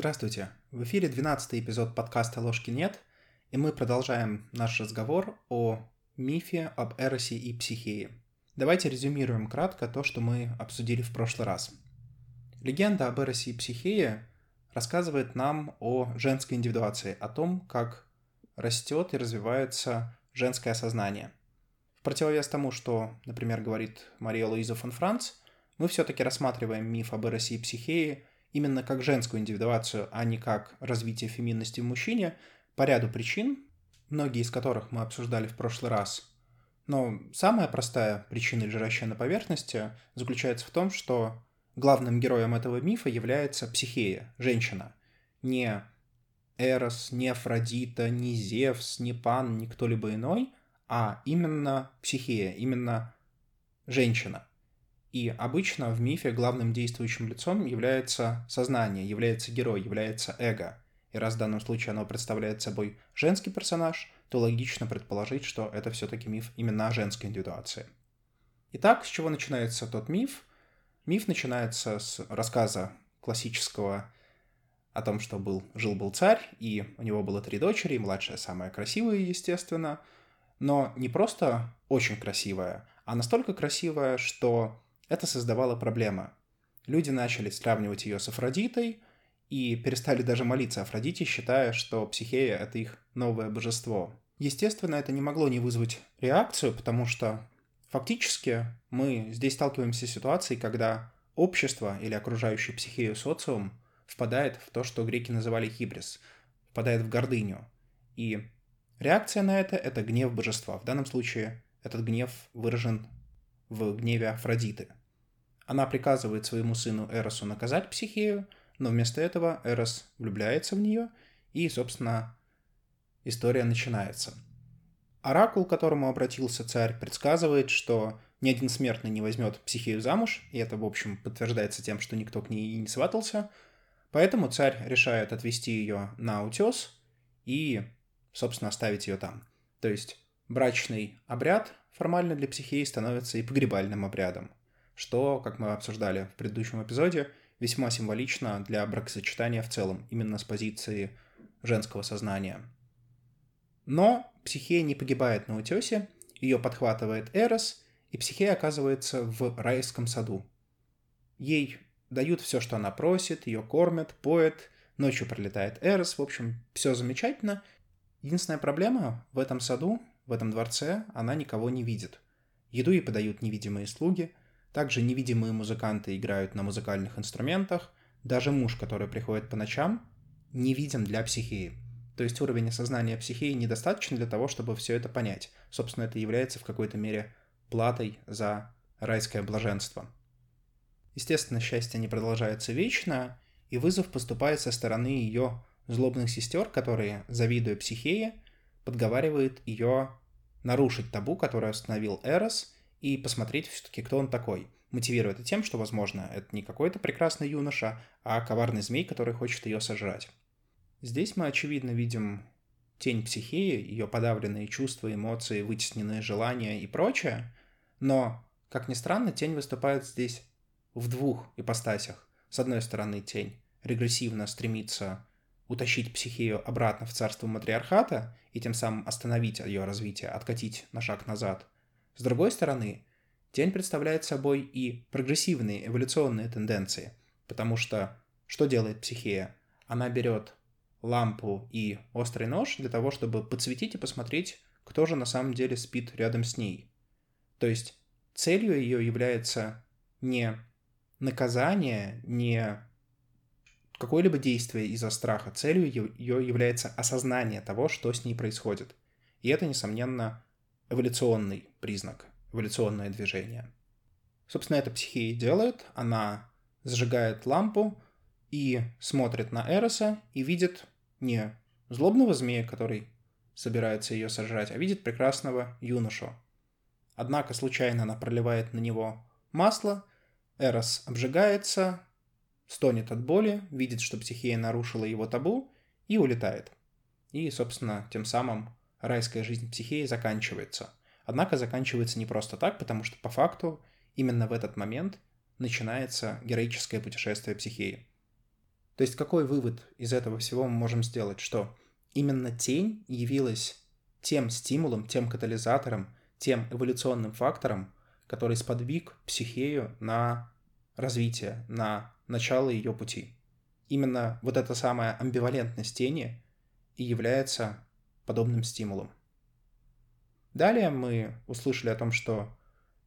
Здравствуйте! В эфире 12-й эпизод подкаста «Ложки нет», и мы продолжаем наш разговор о мифе об Эросе и Психее. Давайте резюмируем кратко то, что мы обсудили в прошлый раз. Легенда об Эросе и Психее рассказывает нам о женской индивидуации, о том, как растет и развивается женское сознание. В противовес тому, что, например, говорит Мария Луиза фон Франц, мы все-таки рассматриваем миф об Эросе и Психее именно как женскую индивидуацию, а не как развитие феминности в мужчине, по ряду причин, многие из которых мы обсуждали в прошлый раз. Но самая простая причина, лежащая на поверхности, заключается в том, что главным героем этого мифа является Психея, женщина. Не Эрос, не Афродита, не Зевс, не Пан, не кто-либо иной, а именно Психея, именно женщина. И обычно в мифе главным действующим лицом является сознание, является герой, является эго. И раз в данном случае оно представляет собой женский персонаж, то логично предположить, что это все-таки миф именно о женской индивидуации. Итак, с чего начинается тот миф? Миф начинается с рассказа классического о том, что жил-был царь, и у него было 3 дочери, и младшая самая красивая, естественно, но не просто очень красивая, а настолько красивая, что это создавало проблемы. Люди начали сравнивать ее с Афродитой и перестали даже молиться Афродите, считая, что Психея — это их новое божество. Естественно, это не могло не вызвать реакцию, потому что фактически мы здесь сталкиваемся с ситуацией, когда общество или окружающий Психею социум впадает в то, что греки называли хибрис, впадает в гордыню. И реакция на это гнев божества. В данном случае этот гнев выражен в гневе Афродиты. Она приказывает своему сыну Эросу наказать Психею, но вместо этого Эрос влюбляется в нее, и, собственно, история начинается. Оракул, к которому обратился царь, предсказывает, что ни один смертный не возьмет Психею замуж, и это, в общем, подтверждается тем, что никто к ней и не сватался, поэтому царь решает отвезти ее на утес и, собственно, оставить ее там. То есть брачный обряд формально для Психеи становится и погребальным обрядом, что, как мы обсуждали в предыдущем эпизоде, весьма символично для бракосочетания в целом, именно с позиции женского сознания. Но Психея не погибает на утёсе, ее подхватывает Эрос, и Психея оказывается в райском саду. Ей дают все, что она просит, ее кормят, поят, ночью пролетает Эрос, в общем, все замечательно. Единственная проблема в этом саду, в этом дворце, она никого не видит. Еду ей подают невидимые слуги, также невидимые музыканты играют на музыкальных инструментах, даже муж, который приходит по ночам, невидим для Психеи. То есть уровень осознания Психеи недостаточен для того, чтобы все это понять. Собственно, это является в какой-то мере платой за райское блаженство. Естественно, счастье не продолжается вечно, и вызов поступает со стороны ее злобных сестер, которые, завидуя Психее, подговаривает ее нарушить табу, которое установил Эрос, и посмотреть все-таки, кто он такой. Мотивируя это тем, что, возможно, это не какой-то прекрасный юноша, а коварный змей, который хочет ее сожрать. Здесь мы, очевидно, видим тень Психеи, ее подавленные чувства, эмоции, вытесненные желания и прочее, но, как ни странно, тень выступает здесь в двух ипостасях. С одной стороны, тень регрессивно стремится утащить Психею обратно в царство матриархата и тем самым остановить ее развитие, откатить на шаг назад. С другой стороны, тень представляет собой и прогрессивные эволюционные тенденции, потому что что делает Психея? Она берет лампу и острый нож для того, чтобы подсветить и посмотреть, кто же на самом деле спит рядом с ней. То есть целью ее является не наказание, не какое-либо действие из-за страха, целью ее является осознание того, что с ней происходит. И это, несомненно, эволюционный признак, эволюционное движение. Собственно, это Психея делает. Она зажигает лампу и смотрит на Эроса и видит не злобного змея, который собирается ее сожрать, а видит прекрасного юношу. Однако случайно она проливает на него масло, Эрос обжигается, стонет от боли, видит, что Психея нарушила его табу и улетает. И, собственно, тем самым райская жизнь Психеи заканчивается. Однако заканчивается не просто так, потому что по факту именно в этот момент начинается героическое путешествие Психеи. То есть какой вывод из этого всего мы можем сделать? Что именно тень явилась тем стимулом, тем катализатором, тем эволюционным фактором, который сподвиг Психею на развитие, на начало ее пути. Именно вот эта самая амбивалентность тени и является подобным стимулом. Далее мы услышали о том, что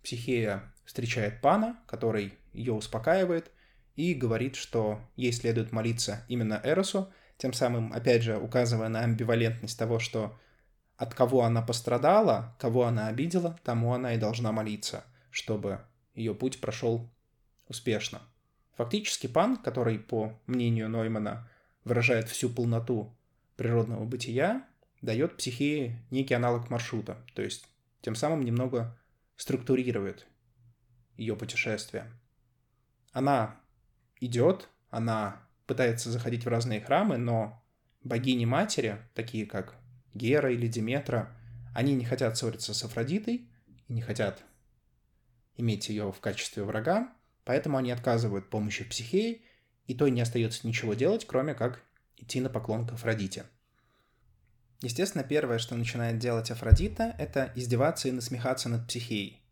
Психея встречает Пана, который ее успокаивает и говорит, что ей следует молиться именно Эросу, тем самым, опять же, указывая на амбивалентность того, что от кого она пострадала, кого она обидела, тому она и должна молиться, чтобы ее путь прошел успешно. Фактически Пан, который, по мнению Ноймана, выражает всю полноту природного бытия, дает Психее некий аналог маршрута, то есть тем самым немного структурирует ее путешествие. Она идет, она пытается заходить в разные храмы, но богини-матери, такие как Гера или Деметра, они не хотят ссориться с Афродитой и не хотят иметь ее в качестве врага, поэтому они отказывают помощи Психее, и той не остается ничего делать, кроме как идти на поклон к Афродите. Естественно, первое, что начинает делать Афродита, это издеваться и насмехаться над Психеей.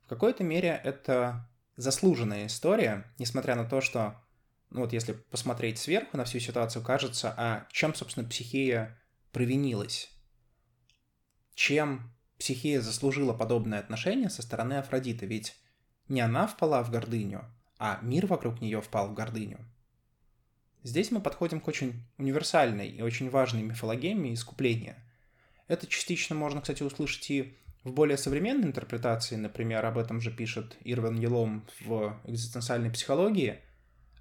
В какой-то мере это заслуженная история, несмотря на то, что, если посмотреть сверху на всю ситуацию, кажется, а чем, собственно, Психея провинилась? Чем Психея заслужила подобное отношение со стороны Афродиты? Ведь не она впала в гордыню, а мир вокруг нее впал в гордыню. Здесь мы подходим к очень универсальной и очень важной мифологеме искупления. Это частично можно, кстати, услышать и в более современной интерпретации, например, об этом же пишет Ирвин Ялом в «Экзистенциальной психологии»,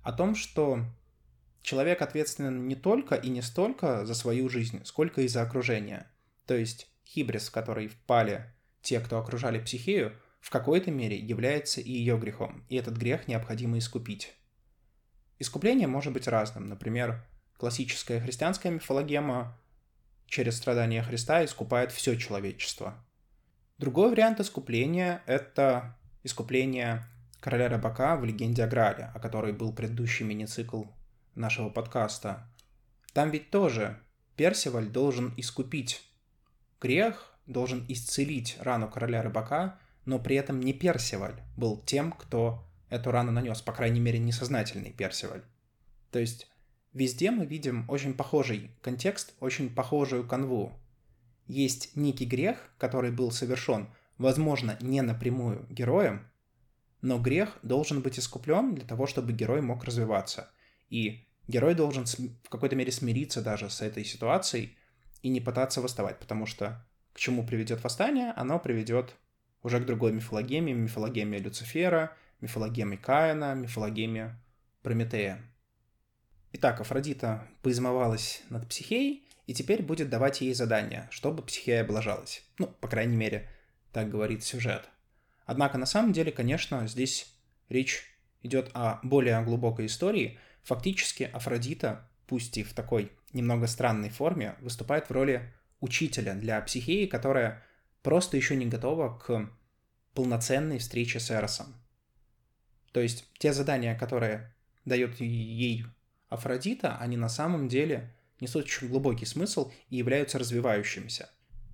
о том, что человек ответственен не только и не столько за свою жизнь, сколько и за окружение. То есть хибрис, в который впали те, кто окружали Психею, в какой-то мере является и ее грехом, и этот грех необходимо искупить. Искупление может быть разным. Например, классическая христианская мифологема через страдания Христа искупает все человечество. Другой вариант искупления — это искупление короля рыбака в «Легенде о Грале», о которой был предыдущий мини-цикл нашего подкаста. Там ведь тоже Персиваль должен искупить грех, должен исцелить рану короля рыбака, но при этом не Персиваль был тем, кто эту рану нанес, по крайней мере, несознательный Персиваль. То есть везде мы видим очень похожий контекст, очень похожую канву. Есть некий грех, который был совершен, возможно, не напрямую героем, но грех должен быть искуплен для того, чтобы герой мог развиваться. И герой должен в какой-то мере смириться даже с этой ситуацией и не пытаться восставать, потому что к чему приведет восстание, оно приведет уже к другой мифологеме, мифологеме Люцифера, мифологеме Каина, мифологеме Прометея. Итак, Афродита поизмывалась над Психеей и теперь будет давать ей задание, чтобы Психея облажалась. По крайней мере, так говорит сюжет. Однако, на самом деле, конечно, здесь речь идет о более глубокой истории. Фактически, Афродита, пусть и в такой немного странной форме, выступает в роли учителя для Психеи, которая просто еще не готова к полноценной встрече с Эросом. То есть те задания, которые дает ей Афродита, они на самом деле несут очень глубокий смысл и являются развивающимися.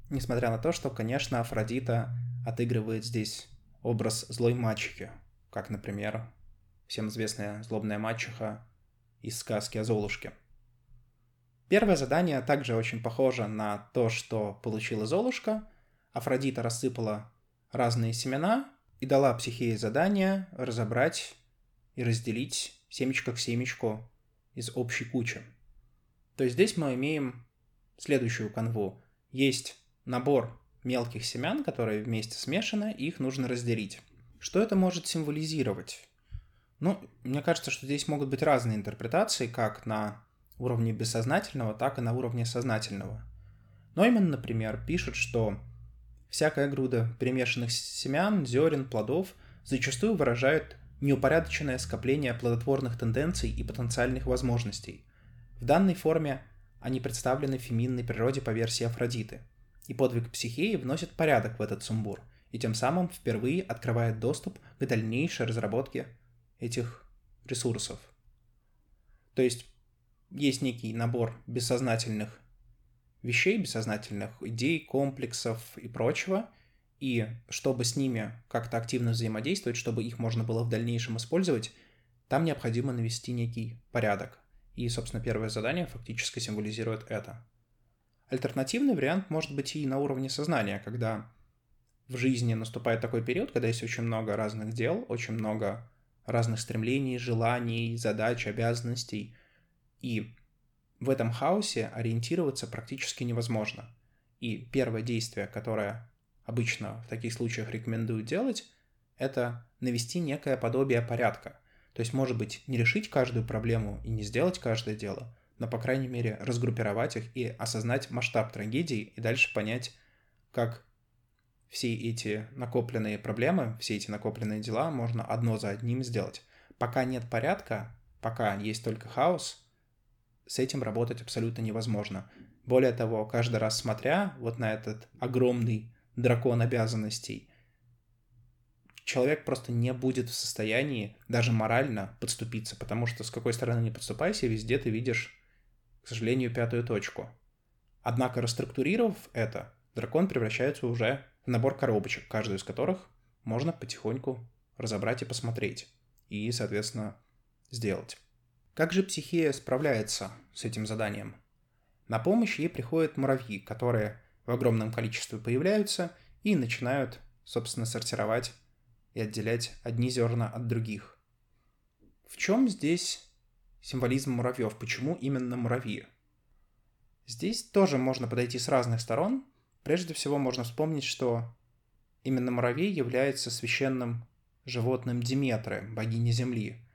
Несмотря на то, что, конечно, Афродита отыгрывает здесь образ злой мачехи, как, например, всем известная злобная мачеха из сказки о Золушке. Первое задание также очень похоже на то, что получила Золушка. Афродита рассыпала разные семена и дала Психее задание разобрать и разделить семечко к семечку из общей кучи. То есть здесь мы имеем следующую канву. Есть набор мелких семян, которые вместе смешаны, и их нужно разделить. Что это может символизировать? Мне кажется, что здесь могут быть разные интерпретации, как на уровне бессознательного, так и на уровне сознательного. Нойман, например, пишет, что всякая груда перемешанных семян, зерен, плодов зачастую выражает неупорядоченное скопление плодотворных тенденций и потенциальных возможностей. В данной форме они представлены в феминной природе по версии Афродиты, и подвиг Психеи вносит порядок в этот сумбур, и тем самым впервые открывает доступ к дальнейшей разработке этих ресурсов. То есть есть некий набор бессознательных вещей, бессознательных идей, комплексов и прочего, и чтобы с ними как-то активно взаимодействовать, чтобы их можно было в дальнейшем использовать, там необходимо навести некий порядок. И, собственно, первое задание фактически символизирует это. Альтернативный вариант может быть и на уровне сознания, когда в жизни наступает такой период, когда есть очень много разных дел, очень много разных стремлений, желаний, задач, обязанностей, и в этом хаосе ориентироваться практически невозможно. И первое действие, которое обычно в таких случаях рекомендуют делать, это навести некое подобие порядка. То есть, может быть, не решить каждую проблему и не сделать каждое дело, но, по крайней мере, разгруппировать их и осознать масштаб трагедии, и дальше понять, как все эти накопленные проблемы, все эти накопленные дела можно одно за одним сделать. Пока нет порядка, пока есть только хаос, с этим работать абсолютно невозможно. Более того, каждый раз смотря вот на этот огромный дракон обязанностей, человек просто не будет в состоянии даже морально подступиться, потому что с какой стороны не подступайся, везде ты видишь, к сожалению, пятую точку. Однако, расструктурировав это, дракон превращается уже в набор коробочек, каждую из которых можно потихоньку разобрать и посмотреть, и, соответственно, сделать. Как же Психея справляется с этим заданием? На помощь ей приходят муравьи, которые в огромном количестве появляются и начинают, собственно, сортировать и отделять одни зерна от других. В чем здесь символизм муравьев? Почему именно муравьи? Здесь тоже можно подойти с разных сторон. Прежде всего, можно вспомнить, что именно муравей является священным животным Деметры, богини Земли,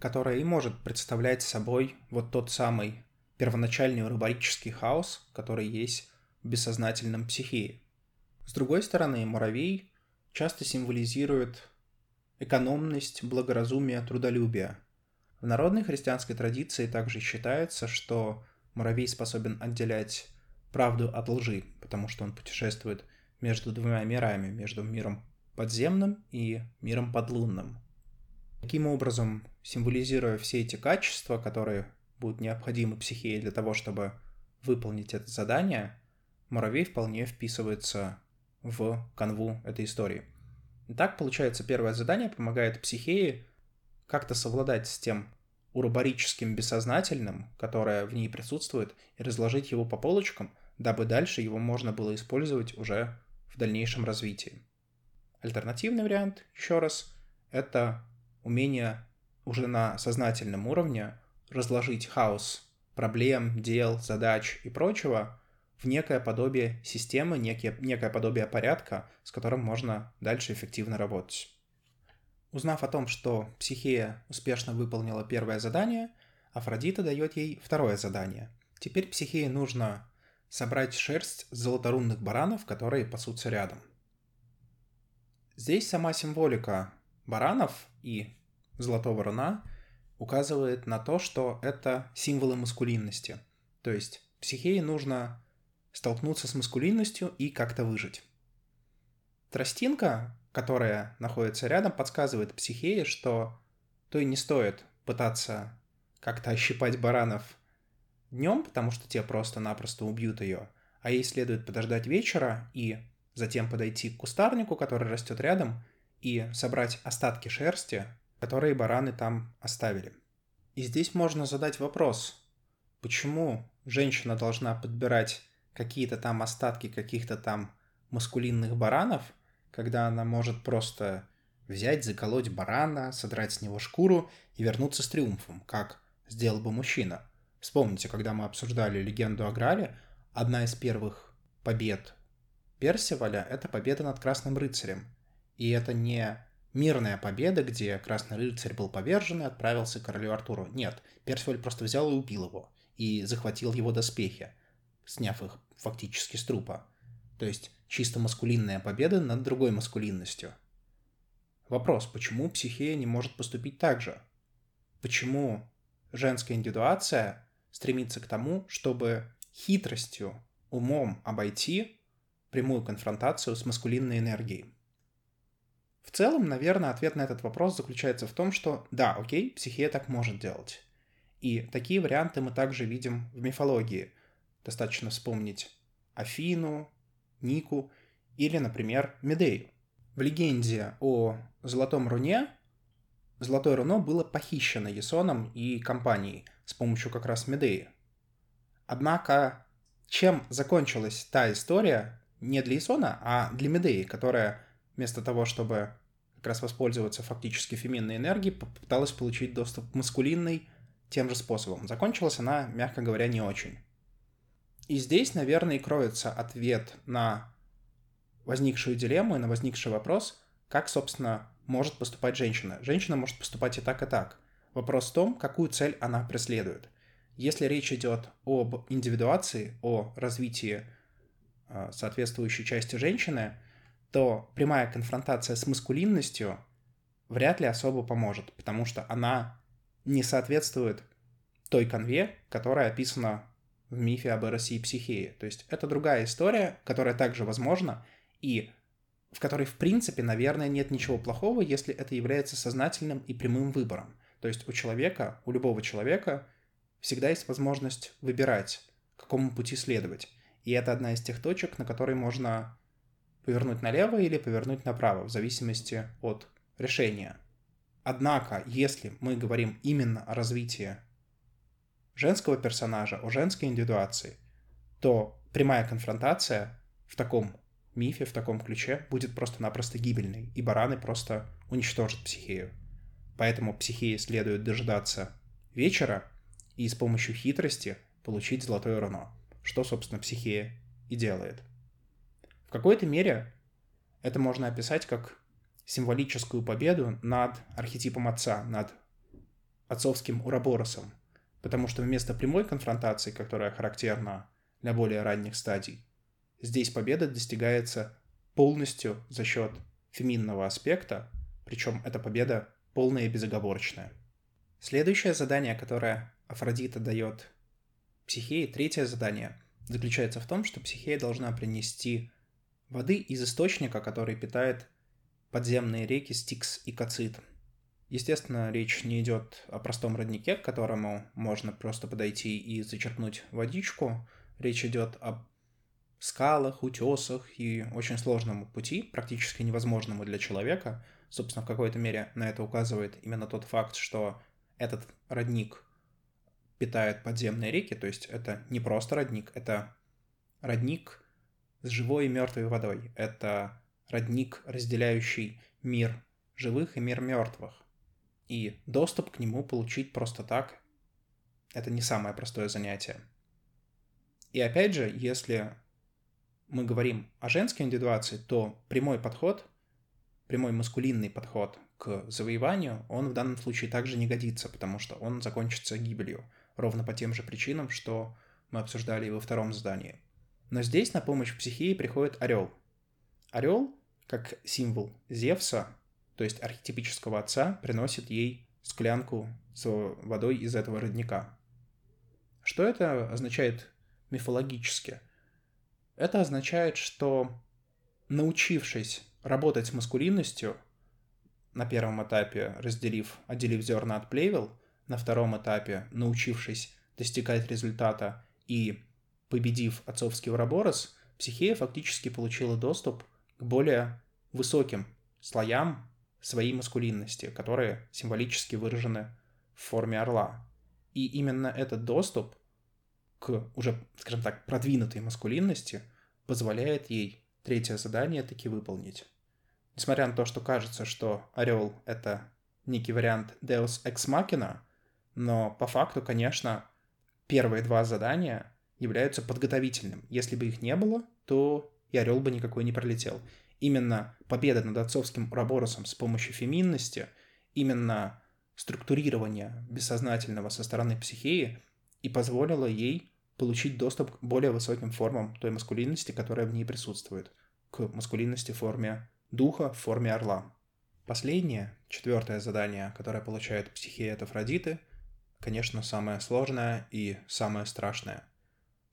которая и может представлять собой вот тот самый первоначальный урбарический хаос, который есть в бессознательном Психее. С другой стороны, муравей часто символизирует экономность, благоразумие, трудолюбие. В народной христианской традиции также считается, что муравей способен отделять правду от лжи, потому что он путешествует между двумя мирами, между миром подземным и миром подлунным. Таким образом, символизируя все эти качества, которые будут необходимы Психее для того, чтобы выполнить это задание, муравей вполне вписывается в канву этой истории. Итак, получается, первое задание помогает Психее как-то совладать с тем урбарическим бессознательным, которое в ней присутствует, и разложить его по полочкам, дабы дальше его можно было использовать уже в дальнейшем развитии. Альтернативный вариант, еще раз, это умение уже на сознательном уровне разложить хаос проблем, дел, задач и прочего в некое подобие системы, некое подобие порядка, с которым можно дальше эффективно работать. Узнав о том, что Психея успешно выполнила первое задание, Афродита дает ей второе задание. Теперь Психее нужно собрать шерсть золоторунных баранов, которые пасутся рядом. Здесь сама символика баранов и золотого руна указывает на то, что это символы маскулинности. То есть Психее нужно столкнуться с маскулинностью и как-то выжить. Тростинка, которая находится рядом, подсказывает Психее, что то и не стоит пытаться как-то ощипать баранов днем, потому что те просто-напросто убьют ее, а ей следует подождать вечера и затем подойти к кустарнику, который растет рядом, и собрать остатки шерсти, которые бараны там оставили. И здесь можно задать вопрос, почему женщина должна подбирать какие-то там остатки каких-то там маскулинных баранов, когда она может просто взять, заколоть барана, содрать с него шкуру и вернуться с триумфом, как сделал бы мужчина. Вспомните, когда мы обсуждали «Легенду о Грале», одна из первых побед Персиваля — это победа над Красным Рыцарем. И это не мирная победа, где Красный Рыцарь был повержен и отправился к королю Артуру. Нет, Персиваль просто взял и убил его, и захватил его доспехи, сняв их фактически с трупа. То есть чисто маскулинная победа над другой маскулинностью. Вопрос, почему Психея не может поступить так же? Почему женская индивидуация стремится к тому, чтобы хитростью, умом обойти прямую конфронтацию с маскулинной энергией? В целом, наверное, ответ на этот вопрос заключается в том, что да, окей, Психея так может делать. И такие варианты мы также видим в мифологии. Достаточно вспомнить Афину, Нику или, например, Медею. В легенде о Золотом Руне Золотое Руно было похищено Ясоном и компанией с помощью как раз Медеи. Однако, чем закончилась та история не для Ясона, а для Медеи, которая вместо того, чтобы как раз воспользоваться фактически феминной энергией, попыталась получить доступ к маскулинной тем же способом. Закончилась она, мягко говоря, не очень. И здесь, наверное, и кроется ответ на возникшую дилемму и на возникший вопрос, как, собственно, может поступать женщина. Женщина может поступать и так, и так. Вопрос в том, какую цель она преследует. Если речь идет об индивидуации, о развитии соответствующей части женщины, то прямая конфронтация с маскулинностью вряд ли особо поможет, потому что она не соответствует той конве, которая описана в мифе об Эросе и Психее. То есть это другая история, которая также возможна, и в которой, в принципе, наверное, нет ничего плохого, если это является сознательным и прямым выбором. То есть у любого человека всегда есть возможность выбирать, какому пути следовать. И это одна из тех точек, на которой можно повернуть налево или повернуть направо, в зависимости от решения. Однако, если мы говорим именно о развитии женского персонажа, о женской индивидуации, то прямая конфронтация в таком мифе, в таком ключе будет просто-напросто гибельной, и бараны просто уничтожат Психею. Поэтому Психее следует дождаться вечера и с помощью хитрости получить Золотое Руно, что, собственно, Психея и делает. В какой-то мере это можно описать как символическую победу над архетипом отца, над отцовским Ураборосом, потому что вместо прямой конфронтации, которая характерна для более ранних стадий, здесь победа достигается полностью за счет феминного аспекта, причем эта победа полная и безоговорочная. Следующее задание, которое Афродита дает Психее, третье задание, заключается в том, что Психея должна принести воды из источника, который питает подземные реки Стикс и Коцит. Естественно, речь не идет о простом роднике, к которому можно просто подойти и зачерпнуть водичку. Речь идет об скалах, утесах и очень сложному пути, практически невозможному для человека. Собственно, в какой-то мере на это указывает именно тот факт, что этот родник питает подземные реки, то есть это не просто родник, это родник с живой и мертвой водой, это родник, разделяющий мир живых и мир мертвых. И доступ к нему получить просто так — это не самое простое занятие. И опять же, если мы говорим о женской индивидуации, то прямой подход, прямой маскулинный подход к завоеванию, он в данном случае также не годится, потому что он закончится гибелью, ровно по тем же причинам, что мы обсуждали и во втором задании. Но здесь на помощь Психее приходит орел. Орел, как символ Зевса, то есть архетипического отца, приносит ей склянку с водой из этого родника. Что это означает мифологически? Это означает, что, научившись работать с маскулинностью, на первом этапе отделив зерна от плевел, на втором этапе научившись достигать результата и победив отцовский Ураборос, Психея фактически получила доступ к более высоким слоям своей маскулинности, которые символически выражены в форме орла. И именно этот доступ к уже, скажем так, продвинутой маскулинности позволяет ей третье задание таки выполнить. Несмотря на то, что кажется, что орел — это некий вариант Deus Ex Machina, но по факту, конечно, первые два задания являются подготовительным. Если бы их не было, то и орел бы никакой не пролетел. Именно победа над отцовским Ураборосом с помощью феминности, именно структурирование бессознательного со стороны Психеи и позволило ей получить доступ к более высоким формам той маскулинности, которая в ней присутствует, к маскулинности в форме духа, в форме орла. Последнее, четвертое задание, которое получает Психея от Афродиты, конечно, самое сложное и самое страшное.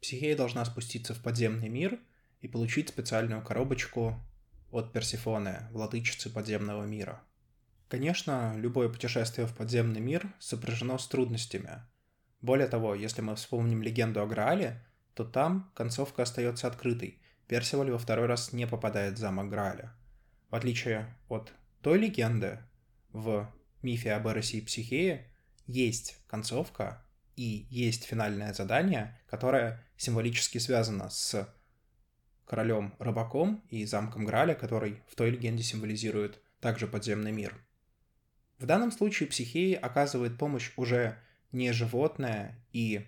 Психея должна спуститься в подземный мир и получить специальную коробочку от Персефоны, владычицы подземного мира. Конечно, любое путешествие в подземный мир сопряжено с трудностями. Более того, если мы вспомним легенду о Граале, то там концовка остается открытой. Персиваль во второй раз не попадает в замок Грааля. В отличие от той легенды, в мифе об Эросе и Психее есть концовка и есть финальное задание, которое символически связано с королем-рыбаком и замком Грааля, который в той легенде символизирует также подземный мир. В данном случае Психея оказывает помощь уже не животное и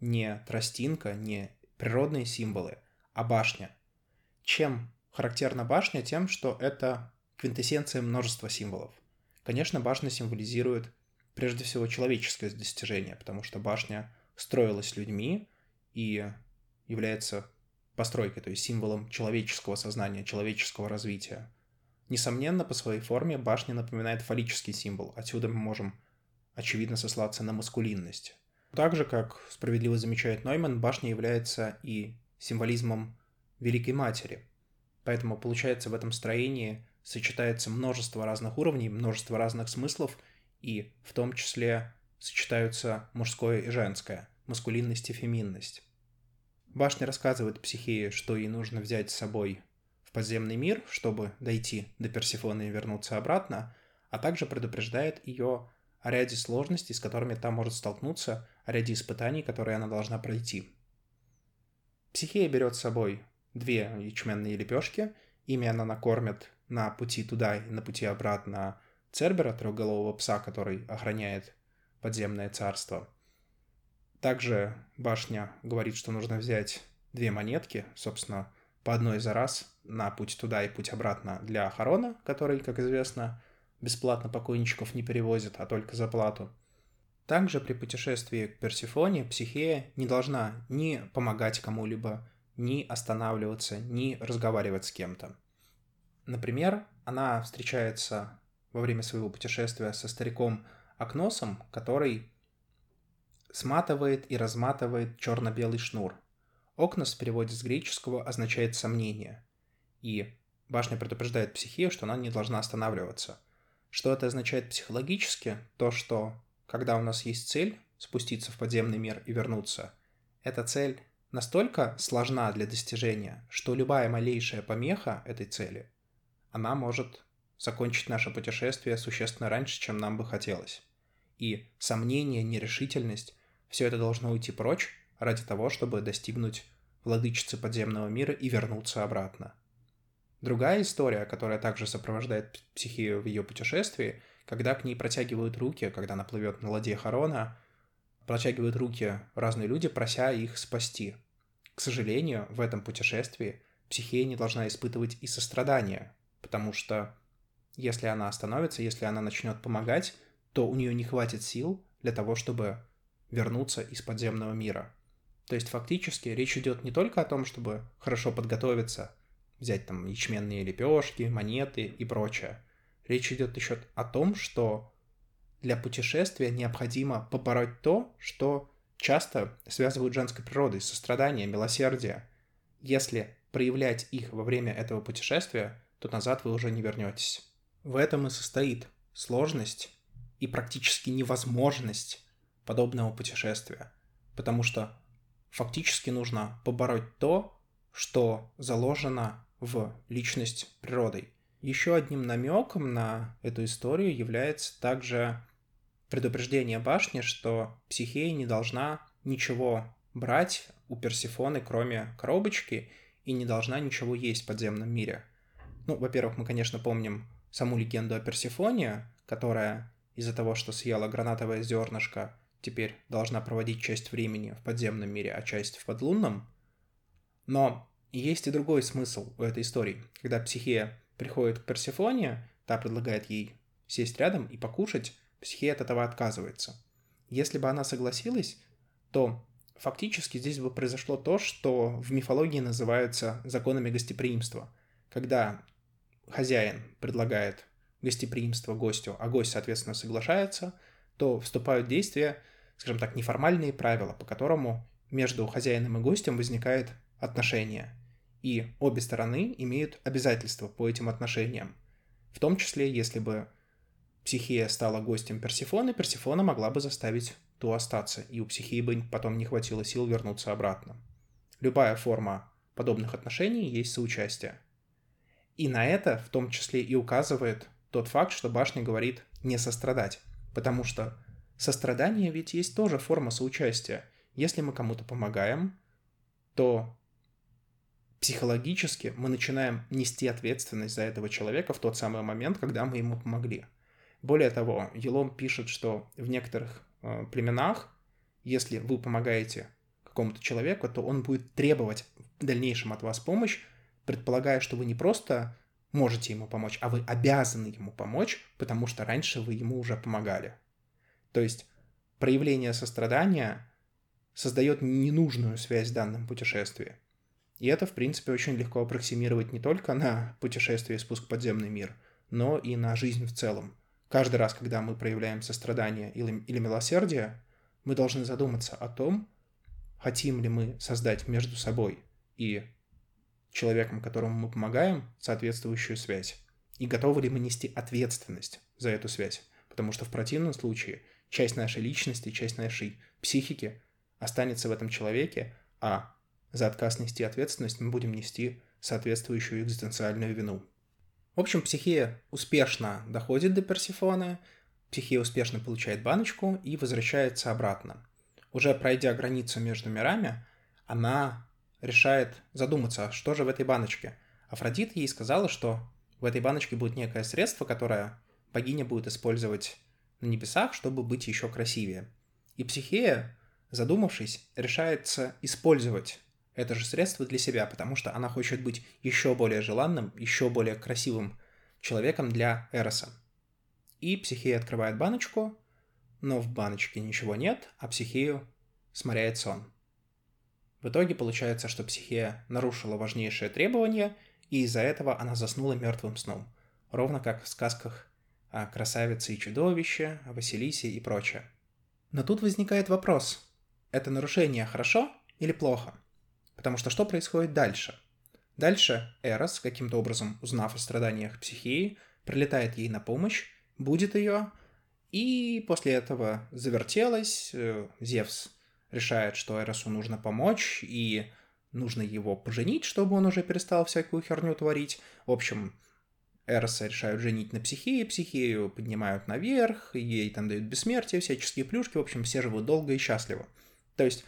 не тростинка, не природные символы, а башня. Чем характерна башня? Тем, что это квинтэссенция множества символов. Конечно, башня символизирует прежде всего человеческое достижение, потому что башня строилась людьми и является постройкой, то есть символом человеческого сознания, человеческого развития. Несомненно, по своей форме башня напоминает фаллический символ, отсюда мы можем очевидно сослаться на маскулинность. Так же, как справедливо замечает Нойман, башня является и символизмом Великой Матери. Поэтому, получается, в этом строении сочетается множество разных уровней, множество разных смыслов, и в том числе сочетаются мужское и женское, маскулинность и феминность. Башня рассказывает Психее, что ей нужно взять с собой в подземный мир, чтобы дойти до Персефоны и вернуться обратно, а также предупреждает ее о ряде сложностей, с которыми та может столкнуться, о ряде испытаний, которые она должна пройти. Психея берет с собой 2 ячменные лепешки, ими она накормит на пути туда и на пути обратно Цербера, трехголового пса, который охраняет подземное царство. Также башня говорит, что нужно взять 2 монетки, собственно, по одной за раз на путь туда и путь обратно для Харона, который, как известно, бесплатно покойничков не перевозит, а только за плату. Также при путешествии к Персефоне Психея не должна ни помогать кому-либо, ни останавливаться, ни разговаривать с кем-то. Например, она встречается во время своего путешествия со стариком Окносом, который сматывает и разматывает черно-белый шнур. Окнос в переводе с греческого означает «сомнение», и башня предупреждает Психею, что она не должна останавливаться. Что это означает психологически? То, что когда у нас есть цель спуститься в подземный мир и вернуться, эта цель настолько сложна для достижения, что любая малейшая помеха этой цели, она может закончить наше путешествие существенно раньше, чем нам бы хотелось. И сомнение, нерешительность, все это должно уйти прочь ради того, чтобы достигнуть владычицы подземного мира и вернуться обратно. Другая история, которая также сопровождает Психею в ее путешествии, когда к ней протягивают руки, когда она плывет на ладье Харона, протягивают руки разные люди, прося их спасти. К сожалению, в этом путешествии Психея не должна испытывать и сострадания, потому что если она остановится, если она начнет помогать, то у нее не хватит сил для того, чтобы вернуться из подземного мира. То есть фактически речь идет не только о том, чтобы хорошо подготовиться, взять там ячменные лепешки, монеты и прочее. Речь идет еще о том, что для путешествия необходимо побороть то, что часто связывают с женской природой, сострадание, милосердие. Если проявлять их во время этого путешествия, то назад вы уже не вернетесь. В этом и состоит сложность и практически невозможность подобного путешествия, потому что фактически нужно побороть то, что заложено в личность природой. Еще одним намеком на эту историю является также предупреждение башни, что Психея не должна ничего брать у Персефоны, кроме коробочки, и не должна ничего есть в подземном мире. Ну, во-первых, мы, конечно, помним саму легенду о Персефоне, которая из-за того, что съела гранатовое зернышко, теперь должна проводить часть времени в подземном мире, а часть в подлунном. Но есть и другой смысл у этой истории. Когда Психея приходит к Персефоне, та предлагает ей сесть рядом и покушать, Психея от этого отказывается. Если бы она согласилась, то фактически здесь бы произошло то, что в мифологии называется законами гостеприимства. Когда хозяин предлагает гостеприимство гостю, а гость, соответственно, соглашается, то вступают в действие, скажем так, неформальные правила, по которому между хозяином и гостем возникает отношения, и обе стороны имеют обязательства по этим отношениям. В том числе, если бы Психея стала гостем Персефоны, Персефона могла бы заставить то остаться, и у Психеи бы потом не хватило сил вернуться обратно. Любая форма подобных отношений есть соучастие. И на это в том числе и указывает тот факт, что башня говорит не сострадать, потому что сострадание ведь есть тоже форма соучастия. Если мы кому-то помогаем, то психологически мы начинаем нести ответственность за этого человека в тот самый момент, когда мы ему помогли. Более того, Ялом пишет, что в некоторых племенах, если вы помогаете какому-то человеку, то он будет требовать в дальнейшем от вас помощь, предполагая, что вы не просто можете ему помочь, а вы обязаны ему помочь, потому что раньше вы ему уже помогали. То есть проявление сострадания создает ненужную связь в данном путешествии. И это, в принципе, очень легко аппроксимировать не только на путешествие и спуск в подземный мир, но и на жизнь в целом. Каждый раз, когда мы проявляем сострадание или милосердие, мы должны задуматься о том, хотим ли мы создать между собой и человеком, которому мы помогаем, соответствующую связь. И готовы ли мы нести ответственность за эту связь. Потому что в противном случае часть нашей личности, часть нашей психики останется в этом человеке, а за отказ нести ответственность мы будем нести соответствующую экзистенциальную вину. В общем, Психея успешно доходит до Персефоны, Психея успешно получает баночку и возвращается обратно. Уже пройдя границу между мирами, она решает задуматься, что же в этой баночке. Афродита ей сказала, что в этой баночке будет некое средство, которое богиня будет использовать на небесах, чтобы быть еще красивее. И Психея, задумавшись, решается использовать это же средство для себя, потому что она хочет быть еще более желанным, еще более красивым человеком для Эроса. И Психея открывает баночку, но в баночке ничего нет, а Психею сморяет сон. В итоге получается, что Психея нарушила важнейшее требование, и из-за этого она заснула мертвым сном, ровно как в сказках о красавице и чудовище, о Василисе и прочее. Но тут возникает вопрос, это нарушение хорошо или плохо? Потому что что происходит дальше? Дальше Эрос, каким-то образом узнав о страданиях Психеи, прилетает ей на помощь, будит ее, и после этого завертелась. Зевс решает, что Эросу нужно помочь, и нужно его поженить, чтобы он уже перестал всякую херню творить. В общем, Эроса решают женить на Психее, Психею поднимают наверх, ей там дают бессмертие, всяческие плюшки, в общем, все живут долго и счастливо. То есть,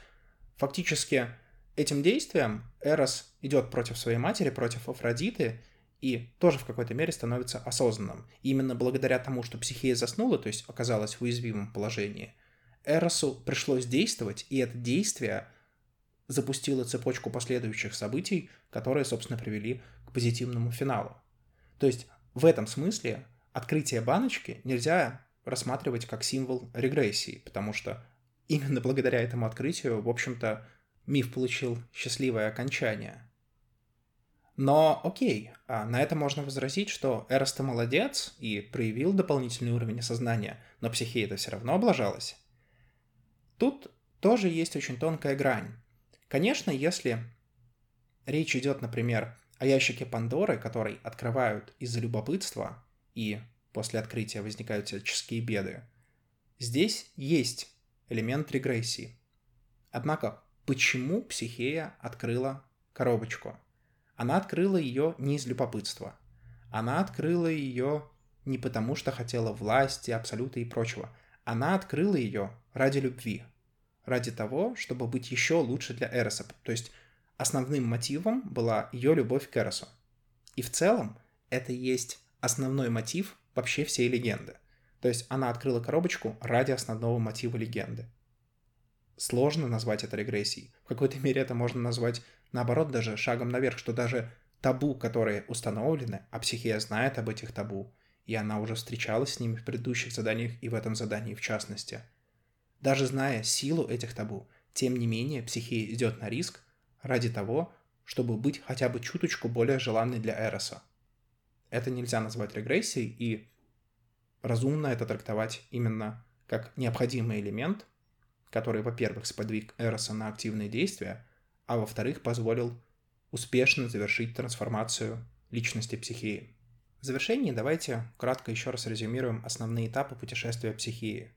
фактически, этим действием Эрос идет против своей матери, против Афродиты, и тоже в какой-то мере становится осознанным. И именно благодаря тому, что Психея заснула, то есть оказалась в уязвимом положении, Эросу пришлось действовать, и это действие запустило цепочку последующих событий, которые, собственно, привели к позитивному финалу. То есть в этом смысле открытие баночки нельзя рассматривать как символ регрессии, потому что именно благодаря этому открытию, в общем-то, миф получил счастливое окончание. Но окей, на это можно возразить, что Эрос-то молодец и проявил дополнительный уровень осознания, но Психея-то все равно облажалась. Тут тоже есть очень тонкая грань. Конечно, если речь идет, например, о ящике Пандоры, который открывают из-за любопытства, и после открытия возникают всяческие беды, здесь есть элемент регрессии. Однако, почему Психея открыла коробочку? Она открыла ее не из любопытства. Она открыла ее не потому, что хотела власти, абсолюта и прочего. Она открыла ее ради любви. Ради того, чтобы быть еще лучше для Эроса. То есть основным мотивом была ее любовь к Эросу. И в целом это и есть основной мотив вообще всей легенды. То есть она открыла коробочку ради основного мотива легенды. Сложно назвать это регрессией. В какой-то мере это можно назвать, наоборот, даже шагом наверх, что даже табу, которые установлены, а Психея знает об этих табу, и она уже встречалась с ними в предыдущих заданиях и в этом задании в частности. Даже зная силу этих табу, тем не менее Психея идет на риск ради того, чтобы быть хотя бы чуточку более желанной для Эроса. Это нельзя назвать регрессией, и разумно это трактовать именно как необходимый элемент, который, во-первых, сподвиг Эроса на активные действия, а во-вторых, позволил успешно завершить трансформацию личности Психеи. В завершении давайте кратко еще раз резюмируем основные этапы путешествия Психеи.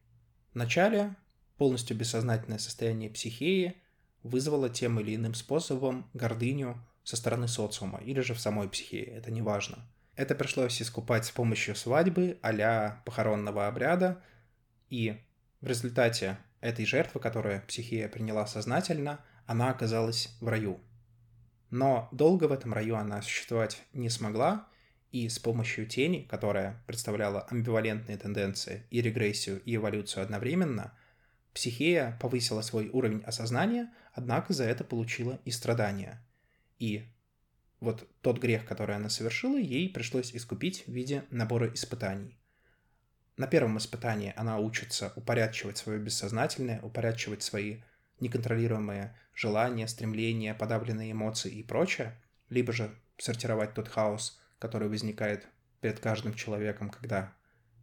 В начале полностью бессознательное состояние психеи вызвало тем или иным способом гордыню со стороны социума или же в самой психее, это не важно. Это пришлось искупать с помощью свадьбы а-ля похоронного обряда, и в результате этой жертвы, которую психея приняла сознательно, она оказалась в раю. Но долго в этом раю она существовать не смогла, и с помощью тени, которая представляла амбивалентные тенденции и регрессию, и эволюцию одновременно, психея повысила свой уровень осознания, однако за это получила и страдания. И вот тот грех, который она совершила, ей пришлось искупить в виде набора испытаний. На первом испытании она учится упорядочивать свое бессознательное, упорядочивать свои неконтролируемые желания, стремления, подавленные эмоции и прочее, либо же сортировать тот хаос, который возникает перед каждым человеком, когда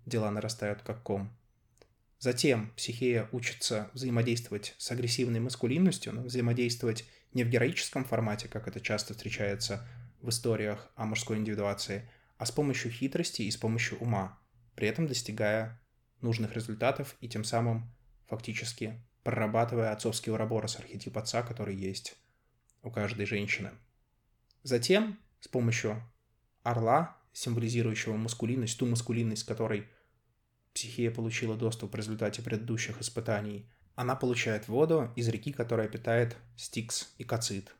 дела нарастают как ком. Затем психея учится взаимодействовать с агрессивной маскулинностью, но взаимодействовать не в героическом формате, как это часто встречается в историях о мужской индивидуации, а с помощью хитрости и с помощью ума, при этом достигая нужных результатов и тем самым фактически прорабатывая отцовский уроборос, архетип отца, который есть у каждой женщины. Затем с помощью орла, символизирующего маскулинность, ту маскулинность, которой психея получила доступ в результате предыдущих испытаний, она получает воду из реки, которая питает Стикс и Коцит,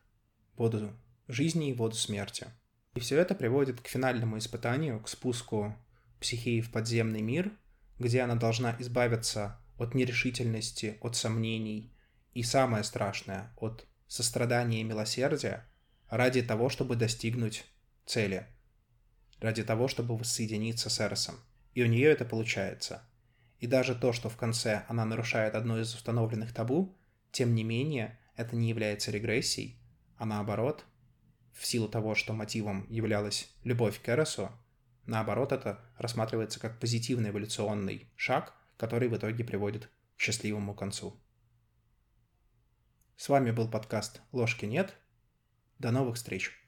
воду жизни и воду смерти. И все это приводит к финальному испытанию, к спуску психеи в подземный мир, где она должна избавиться от нерешительности, от сомнений и, самое страшное, от сострадания и милосердия ради того, чтобы достигнуть цели, ради того, чтобы воссоединиться с Эросом. И у нее это получается. И даже то, что в конце она нарушает одно из установленных табу, тем не менее, это не является регрессией, а наоборот, в силу того, что мотивом являлась любовь к Эросу, наоборот, это рассматривается как позитивный эволюционный шаг, который в итоге приводит к счастливому концу. С вами был подкаст «Ложки нет». До новых встреч!